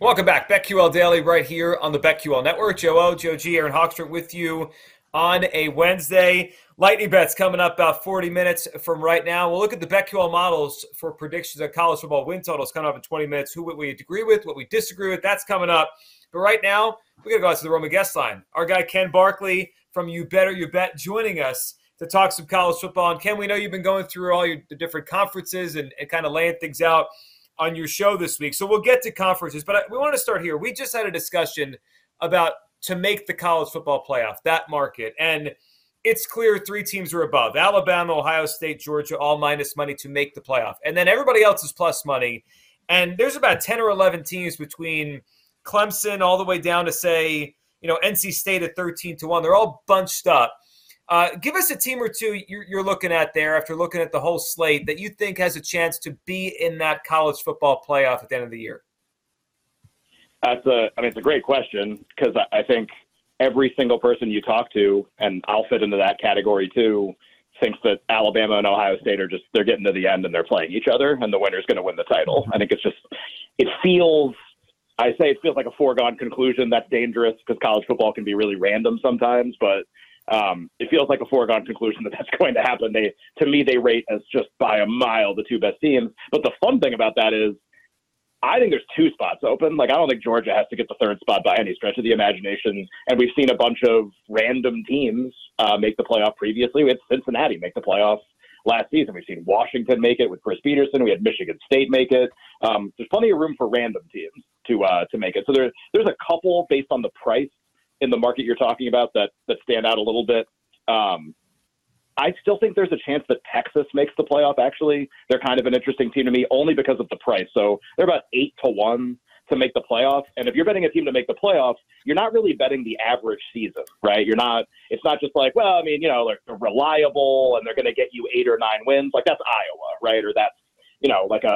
Welcome back. BetQL Daily right here on the BetQL Network. Joe O, Joe G, Aaron Hawksworth with you on a Wednesday. Lightning bets coming up about 40 minutes from right now. We'll look at the BetQL models for predictions of college football win totals coming up in 20 minutes. Who we agree with, what we disagree with, that's coming up. But right now, we're going to go out to the Roma guest line. Our guy Ken Barkley from You Better You Bet joining us to talk some college football. And Ken, we know you've been going through all your different conferences and kind of laying things out on your show this week. So we'll get to conferences, but we want to start here. We just had a discussion about to make the college football playoff, that market. And it's clear three teams are above: Alabama, Ohio State, Georgia, all minus money to make the playoff. And then everybody else is plus money. And there's about 10 or 11 teams between Clemson all the way down to, say, NC State at 13-1. They're all bunched up. Give us a team or two you're looking at there after looking at the whole slate that you think has a chance to be in that college football playoff at the end of the year. It's a great question, because I think every single person you talk to, and I'll fit into that category too, thinks that Alabama and Ohio State are just, they're getting to the end and they're playing each other and the winner's going to win the title. I think it's just, it feels like a foregone conclusion. That's dangerous because college football can be really random sometimes, but it feels like a foregone conclusion that's going to happen. To me, they rate as just by a mile the two best teams. But the fun thing about that is I think there's two spots open. I don't think Georgia has to get the third spot by any stretch of the imagination. And we've seen a bunch of random teams make the playoff previously. We had Cincinnati make the playoffs last season. We've seen Washington make it with Chris Peterson. We had Michigan State make it. There's plenty of room for random teams to make it. So there's a couple based on the price in the market you're talking about that stand out a little bit. I still think there's a chance that Texas makes the playoff. Actually, they're kind of an interesting team to me only because of the price. So they're about 8-1 to make the playoff. And if you're betting a team to make the playoff, you're not really betting the average season, right? It's not just like, they're reliable and they're going to get you 8 or 9 wins. Like that's Iowa, right? Or that's,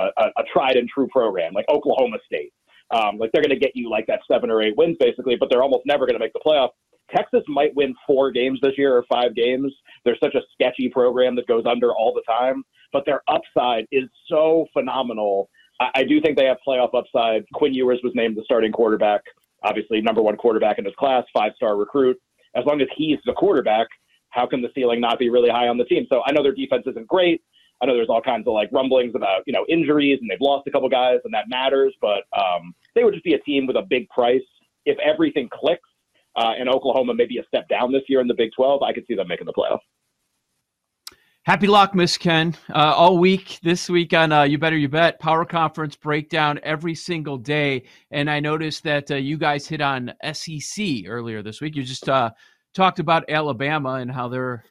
a tried and true program like Oklahoma State. They're going to get you that 7 or 8 wins basically, but they're almost never going to make the playoff. Texas might win 4 games this year or 5 games. They're such a sketchy program that goes under all the time, but their upside is so phenomenal. I do think they have playoff upside. Quinn Ewers was named the starting quarterback, obviously number 1 quarterback in his class, 5-star recruit. As long as he's the quarterback, how can the ceiling not be really high on the team? So I know their defense isn't great. I know there's all kinds of rumblings about, injuries, and they've lost a couple guys and that matters, but they would just be a team with a big price. If everything clicks and Oklahoma maybe a step down this year in the Big 12, I could see them making the playoff. Happy Lockmas, Ken. All week this week on You Better You Bet, Power Conference breakdown every single day. And I noticed that you guys hit on SEC earlier this week. You just talked about Alabama and how they're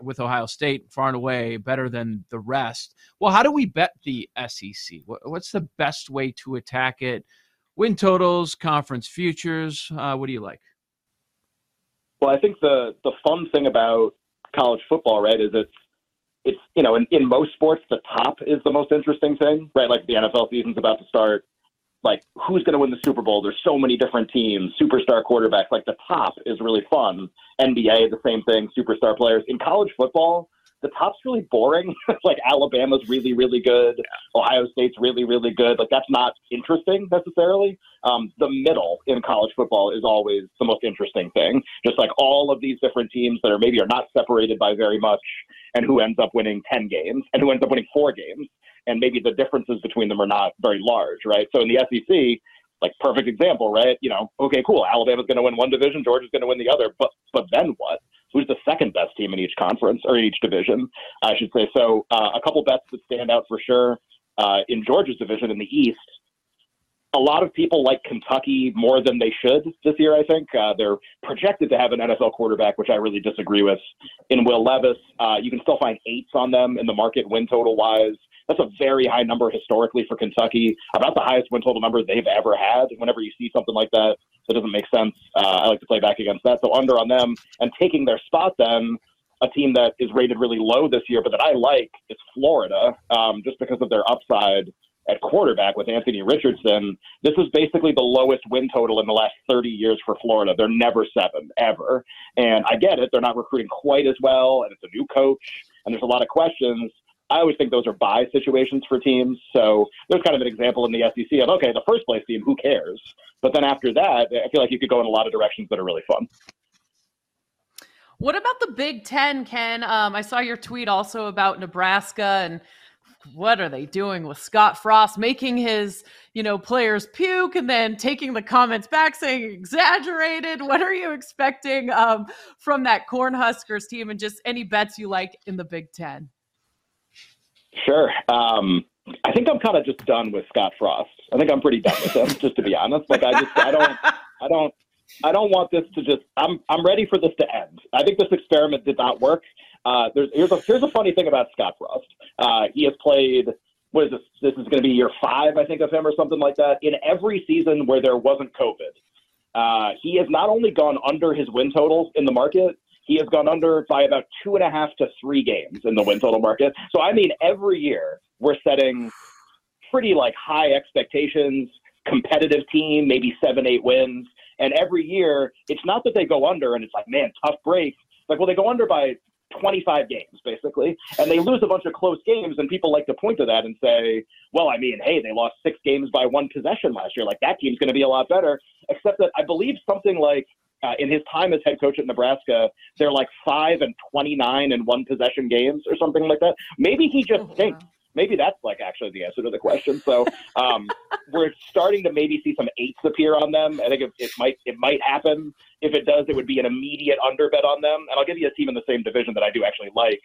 with Ohio State far and away better than the rest. Well, how do we bet the SEC? What's the best way to attack it? Win totals, conference futures. What do you like? Well, I think the fun thing about college football, right, is it's in most sports, the top is the most interesting thing, right? Like the NFL season's about to start. Who's going to win the Super Bowl? There's so many different teams, superstar quarterbacks. The top is really fun. NBA, the same thing, superstar players. In college football, the top's really boring. Alabama's really, really good. Ohio State's really, really good. That's not interesting necessarily. The middle in college football is always the most interesting thing. Just all of these different teams that are not separated by very much, and who ends up winning 10 games and who ends up winning 4 games. And maybe the differences between them are not very large, right? So in the SEC, perfect example, right? Okay, cool. Alabama's going to win one division, Georgia's going to win the other, but then what? who's the second best team in each conference, or in each division, I should say. So a couple bets that stand out for sure in Georgia's division in the East. A lot of people like Kentucky more than they should this year, I think. They're projected to have an NFL quarterback, which I really disagree with, in Will Levis. You can still find eights on them in the market win total-wise. That's a very high number historically for Kentucky, about the highest win total number they've ever had. Whenever you see something like that, that doesn't make sense. I like to play back against that. So under on them, and taking their spot then, a team that is rated really low this year but that I like, is Florida, just because of their upside at quarterback with Anthony Richardson. This is basically the lowest win total in the last 30 years for Florida. They're never seven, ever. And I get it. They're not recruiting quite as well, and it's a new coach, and there's a lot of questions. I always think those are buy situations for teams. So there's kind of an example in the SEC of, okay, the first place team, who cares? But then after that, I feel like you could go in a lot of directions that are really fun. What about the Big Ten, Ken? I saw your tweet also about Nebraska and what are they doing with Scott Frost, making his, players puke and then taking the comments back saying exaggerated. What are you expecting from that Cornhuskers team, and just any bets you like in the Big Ten? Sure. I think I'm kind of just done with Scott Frost. I think I'm pretty done with him, just to be honest. Like I don't want this to just, I'm ready for this to end. I think this experiment did not work. Here's a funny thing about Scott Frost. He has played, what is this? This is going to be year 5, I think, of him or something like that. In every season where there wasn't COVID, he has not only gone under his win totals in the market, he has gone under by about 2.5 to 3 games in the win total market. So, I mean, every year we're setting pretty high expectations, competitive team, maybe 7-8 wins. And every year it's not that they go under and it's like, man, tough break. Well, they go under by 25 games, basically, and they lose a bunch of close games, and people like to point to that and say, well, I mean, hey, they lost 6 games by 1 possession last year. That team's going to be a lot better, except that I believe something like, in his time as head coach at Nebraska, they're 5-29 in 1 possession games or something like that. Maybe he just thinks. Maybe that's actually the answer to the question. So we're starting to maybe see some eights appear on them. I think it might happen. If it does, it would be an immediate under bet on them. And I'll give you a team in the same division that I do actually like,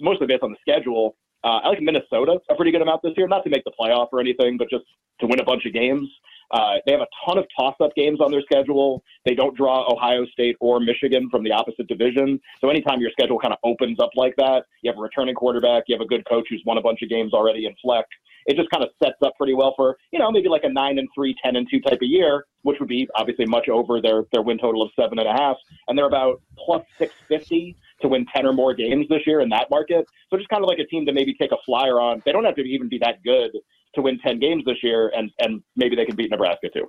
mostly based on the schedule. I like Minnesota a pretty good amount this year, not to make the playoff or anything, but just to win a bunch of games. They have a ton of toss-up games on their schedule. They don't draw Ohio State or Michigan from the opposite division. So anytime your schedule kind of opens up like that, you have a returning quarterback, you have a good coach who's won a bunch of games already in Fleck. It just kind of sets up pretty well for, maybe a 9-3, 10-2 type of year, which would be obviously much over their win total of 7.5. And they're about plus 650 to win 10 or more games this year in that market. So just kind of like a team to maybe take a flyer on. They don't have to even be that good to win 10 games this year, and maybe they can beat Nebraska too.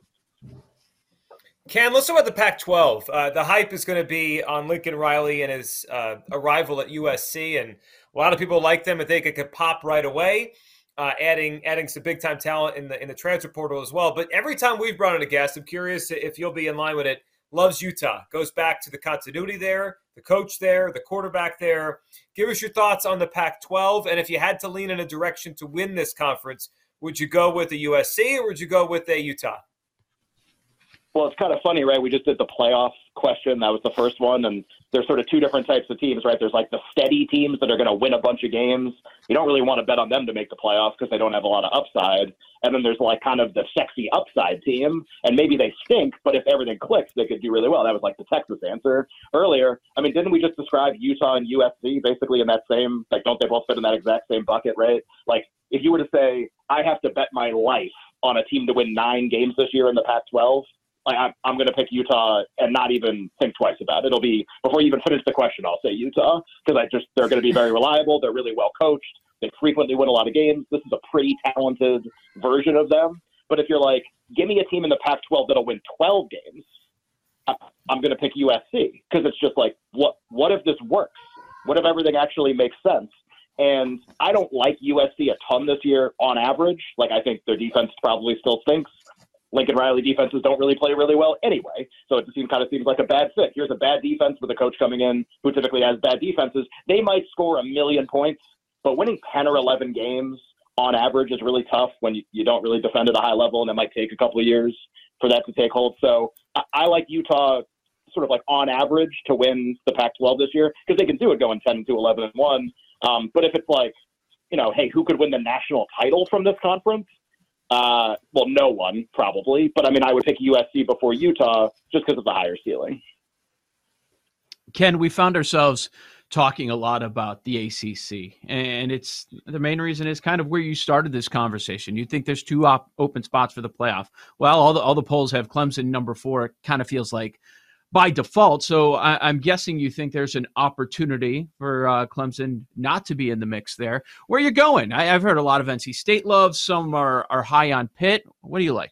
Ken, let's talk about the Pac-12. The hype is going to be on Lincoln Riley and his arrival at USC, and a lot of people like them and think it could pop right away, adding some big-time talent in the transfer portal as well. But every time we've brought in a guest, I'm curious if you'll be in line with it, loves Utah. Goes back to the continuity there, the coach there, the quarterback there. Give us your thoughts on the Pac-12, and if you had to lean in a direction to win this conference, would you go with a USC or would you go with a Utah? Well, it's kind of funny, right? We just did the playoff question. That was the first one. And there's sort of two different types of teams, right? There's the steady teams that are going to win a bunch of games. You don't really want to bet on them to make the playoffs because they don't have a lot of upside. And then there's kind of the sexy upside team. And maybe they stink, but if everything clicks, they could do really well. That was the Texas answer earlier. I mean, didn't we just describe Utah and USC basically in that same, don't they both fit in that exact same bucket, right? If you were to say, I have to bet my life on a team to win 9 games this year in the Pac-12, I'm going to pick Utah and not even think twice about it. It'll be, before you even finish the question, I'll say Utah, because they're going to be very reliable. They're really well coached. They frequently win a lot of games. This is a pretty talented version of them. But if you're give me a team in the Pac-12 that'll win 12 games, I'm going to pick USC, because it's just what if this works? What if everything actually makes sense? And I don't like USC a ton this year on average. I think their defense probably still stinks. Lincoln Riley defenses don't really play really well anyway. So it kind of seems like a bad fit. Here's a bad defense with a coach coming in who typically has bad defenses. They might score 1,000,000 points, but winning 10 or 11 games on average is really tough when you don't really defend at a high level, and it might take a couple of years for that to take hold. So I like Utah sort of like on average to win the Pac-12 this year, because they can do it going 10-2, 11-1. But if it's like, you know, hey, who could win the national title from this conference? Well, no one probably, but I mean, I would pick USC before Utah just because of the higher ceiling. Ken, we found ourselves talking a lot about the ACC, and it's the main reason is kind of where you started this conversation. You think there's two open spots for the playoff. Well, all the polls have Clemson number 4. It kind of feels like by default. So I'm guessing you think there's an opportunity for Clemson not to be in the mix there. Where are you going? I've heard a lot of NC State love. Some are high on Pitt. What do you like?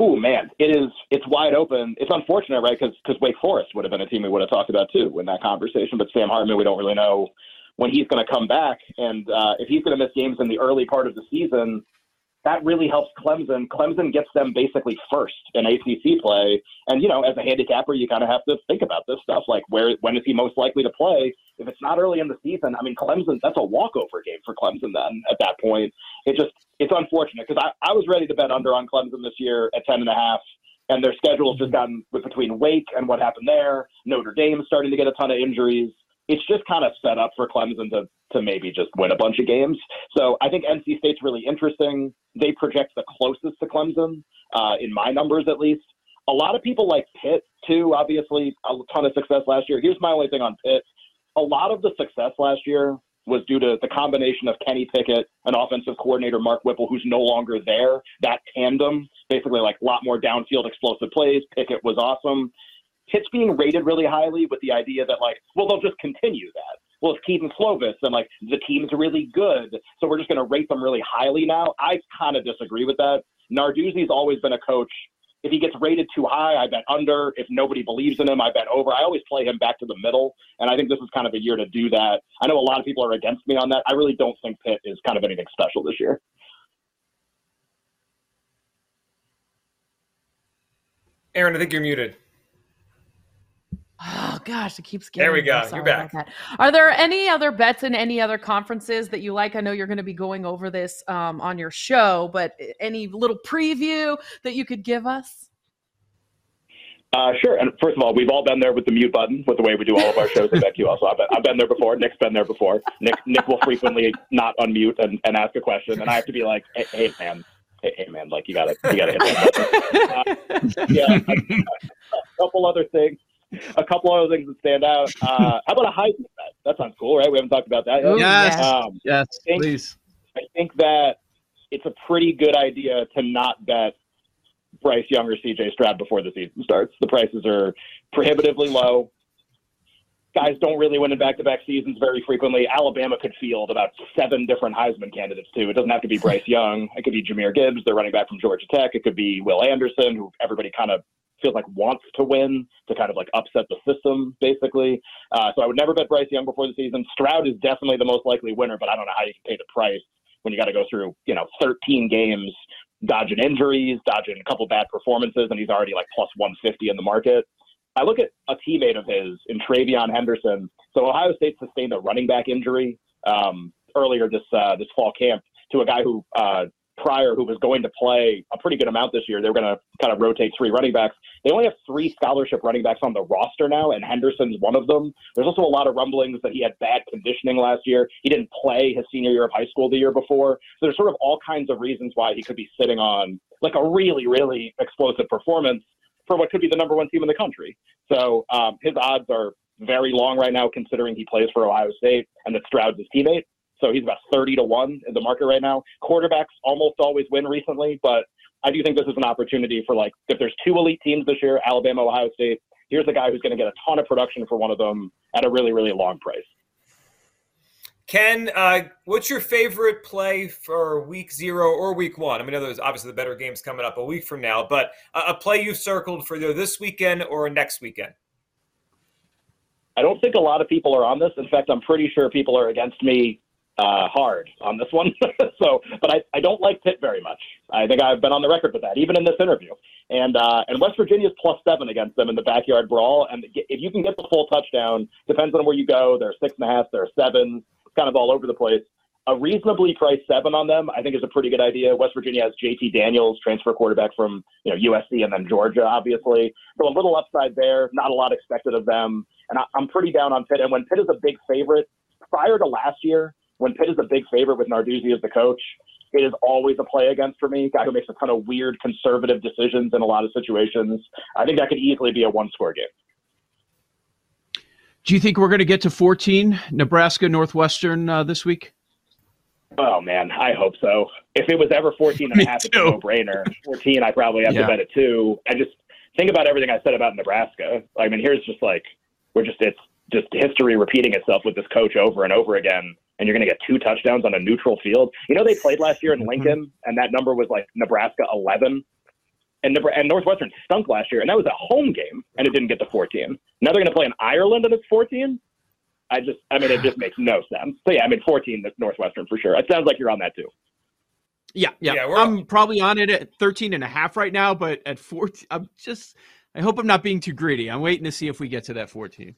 Oh, man, it's wide open. It's unfortunate, right, because Wake Forest would have been a team we would have talked about, too, in that conversation. But Sam Hartman, we don't really know when he's going to come back. And if he's going to miss games in the early part of the season, that really helps Clemson. Clemson gets them basically first in ACC play. And, you know, as a handicapper, you kind of have to think about this stuff, like when is he most likely to play? If it's not early in the season, I mean, Clemson, that's a walkover game for Clemson then at that point. It's unfortunate because I was ready to bet under on Clemson this year at 10.5, and their schedule's just gotten between Wake and what happened there. Notre Dame's starting to get a ton of injuries. It's just kind of set up for Clemson to maybe just win a bunch of games. So I think NC State's really interesting. They project the closest to Clemson, in my numbers at least. A lot of people like Pitt, too, obviously. A ton of success last year. Here's my only thing on Pitt. A lot of the success last year was due to the combination of Kenny Pickett, an offensive coordinator, Mark Whipple, who's no longer there, that tandem, basically like a lot more downfield explosive plays. Pickett was awesome. Pitt's being rated really highly with the idea that, like, well, they'll just continue that. Well, it's Kedon Slovis, and, like, the team's really good, so we're just going to rate them really highly now. I kind of disagree with that. Narduzzi's always been a coach. If he gets rated too high, I bet under. If nobody believes in him, I bet over. I always play him back to the middle, and I think this is kind of a year to do that. I know a lot of people are against me on that. I really don't think Pitt is kind of anything special this year. Aaron, I think you're muted. Oh, gosh, it keeps getting... There we go. You're back. Are there any other bets in any other conferences that you like? I know you're going to be going over this on your show, but any little preview that you could give us? Sure. And first of all, we've all been there with the mute button, with the way we do all of our shows at BetQL. So I've been there before. Nick's been there before. Nick will frequently not unmute and ask a question, and I have to be like, hey, man, like, you gotta hit that button. A couple other things that stand out. How about a Heisman bet? That sounds cool, right? We haven't talked about that yet. Yes, please. I think that it's a pretty good idea to not bet Bryce Young or CJ Stroud before the season starts. The prices are prohibitively low. Guys don't really win in back-to-back seasons very frequently. Alabama could field about 7 different Heisman candidates, too. It doesn't have to be Bryce Young. It could be Jameer Gibbs, their running back from Georgia Tech. It could be Will Anderson, who everybody kind of feels like wants to win to kind of like upset the system, basically. So I would never bet Bryce Young before the season. Stroud is definitely the most likely winner, but I don't know how you can pay the price when you got to go through, 13 games, dodging injuries, dodging a couple bad performances, and he's already like plus 150 in the market. I look at a teammate of his in TreVeyon Henderson. So Ohio State sustained a running back injury earlier this fall camp to a guy who Pryor, who was going to play a pretty good amount this year. They were going to kind of rotate 3 running backs. They only have 3 scholarship running backs on the roster now, and Henderson's one of them. There's also a lot of rumblings that he had bad conditioning last year. He didn't play his senior year of high school the year before. So there's sort of all kinds of reasons why he could be sitting on like a really, really explosive performance for what could be the number 1 team in the country. So his odds are very long right now, considering he plays for Ohio State and that Stroud's his teammate. So he's about 30-1 in the market right now. Quarterbacks almost always win recently, but I do think this is an opportunity for, like, if there's 2 elite teams this year, Alabama, Ohio State, here's a guy who's going to get a ton of production for one of them at a really, really long price. Ken, what's your favorite play for week 0 or week 1? I mean, I know there's obviously the better games coming up a week from now, but a play you've circled for either this weekend or next weekend? I don't think a lot of people are on this. In fact, I'm pretty sure people are against me hard on this one. But I don't like Pitt very much. I think I've been on the record with that, even in this interview. And West Virginia's +7 against them in the backyard brawl. And if you can get the full touchdown, depends on where you go. There are 6.5, there are 7s, kind of all over the place. A reasonably priced 7 on them, I think, is a pretty good idea. West Virginia has JT Daniels, transfer quarterback from USC and then Georgia, obviously. So a little upside there, not a lot expected of them. And I'm pretty down on Pitt. And when Pitt is a big favorite, prior to last year, when Pitt is a big favorite with Narduzzi as the coach, it is always a play against for me. Guy who makes a ton of weird conservative decisions in a lot of situations. I think that could easily be a one-score game. Do you think we're going to get to 14, Nebraska, Northwestern this week? Oh, man, I hope so. If it was ever 14.5, it's a no-brainer. 14, I probably have to bet at 2. I just think about everything I said about Nebraska. I mean, here's just like, it's just history repeating itself with this coach over and over again, and you're going to get 2 touchdowns on a neutral field. You know, they played last year in Lincoln, and that number was like Nebraska 11. And Northwestern stunk last year, and that was a home game, and it didn't get to 14. Now they're going to play in Ireland, and it's 14? It just makes no sense. So, 14, Northwestern for sure. It sounds like you're on that too. Yeah. I'm probably on it at 13.5 right now, but at 14, I hope I'm not being too greedy. I'm waiting to see if we get to that 14.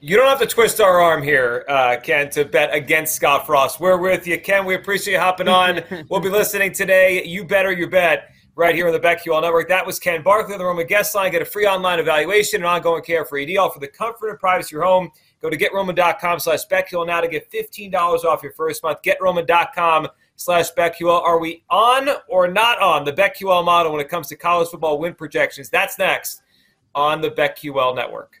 You don't have to twist our arm here, Ken, to bet against Scott Frost. We're with you, Ken. We appreciate you hopping on. We'll be listening today. You Better You Bet, right here on the BetQL Network. That was Ken Barkley on the Roma Guest Line. Get a free online evaluation and ongoing care for ED, all for the comfort and privacy of your home. Go to GetRoman.com/BetQL now to get $15 off your first month. GetRoman.com/BetQL. Are we on or not on the BetQL model when it comes to college football win projections? That's next on the BetQL Network.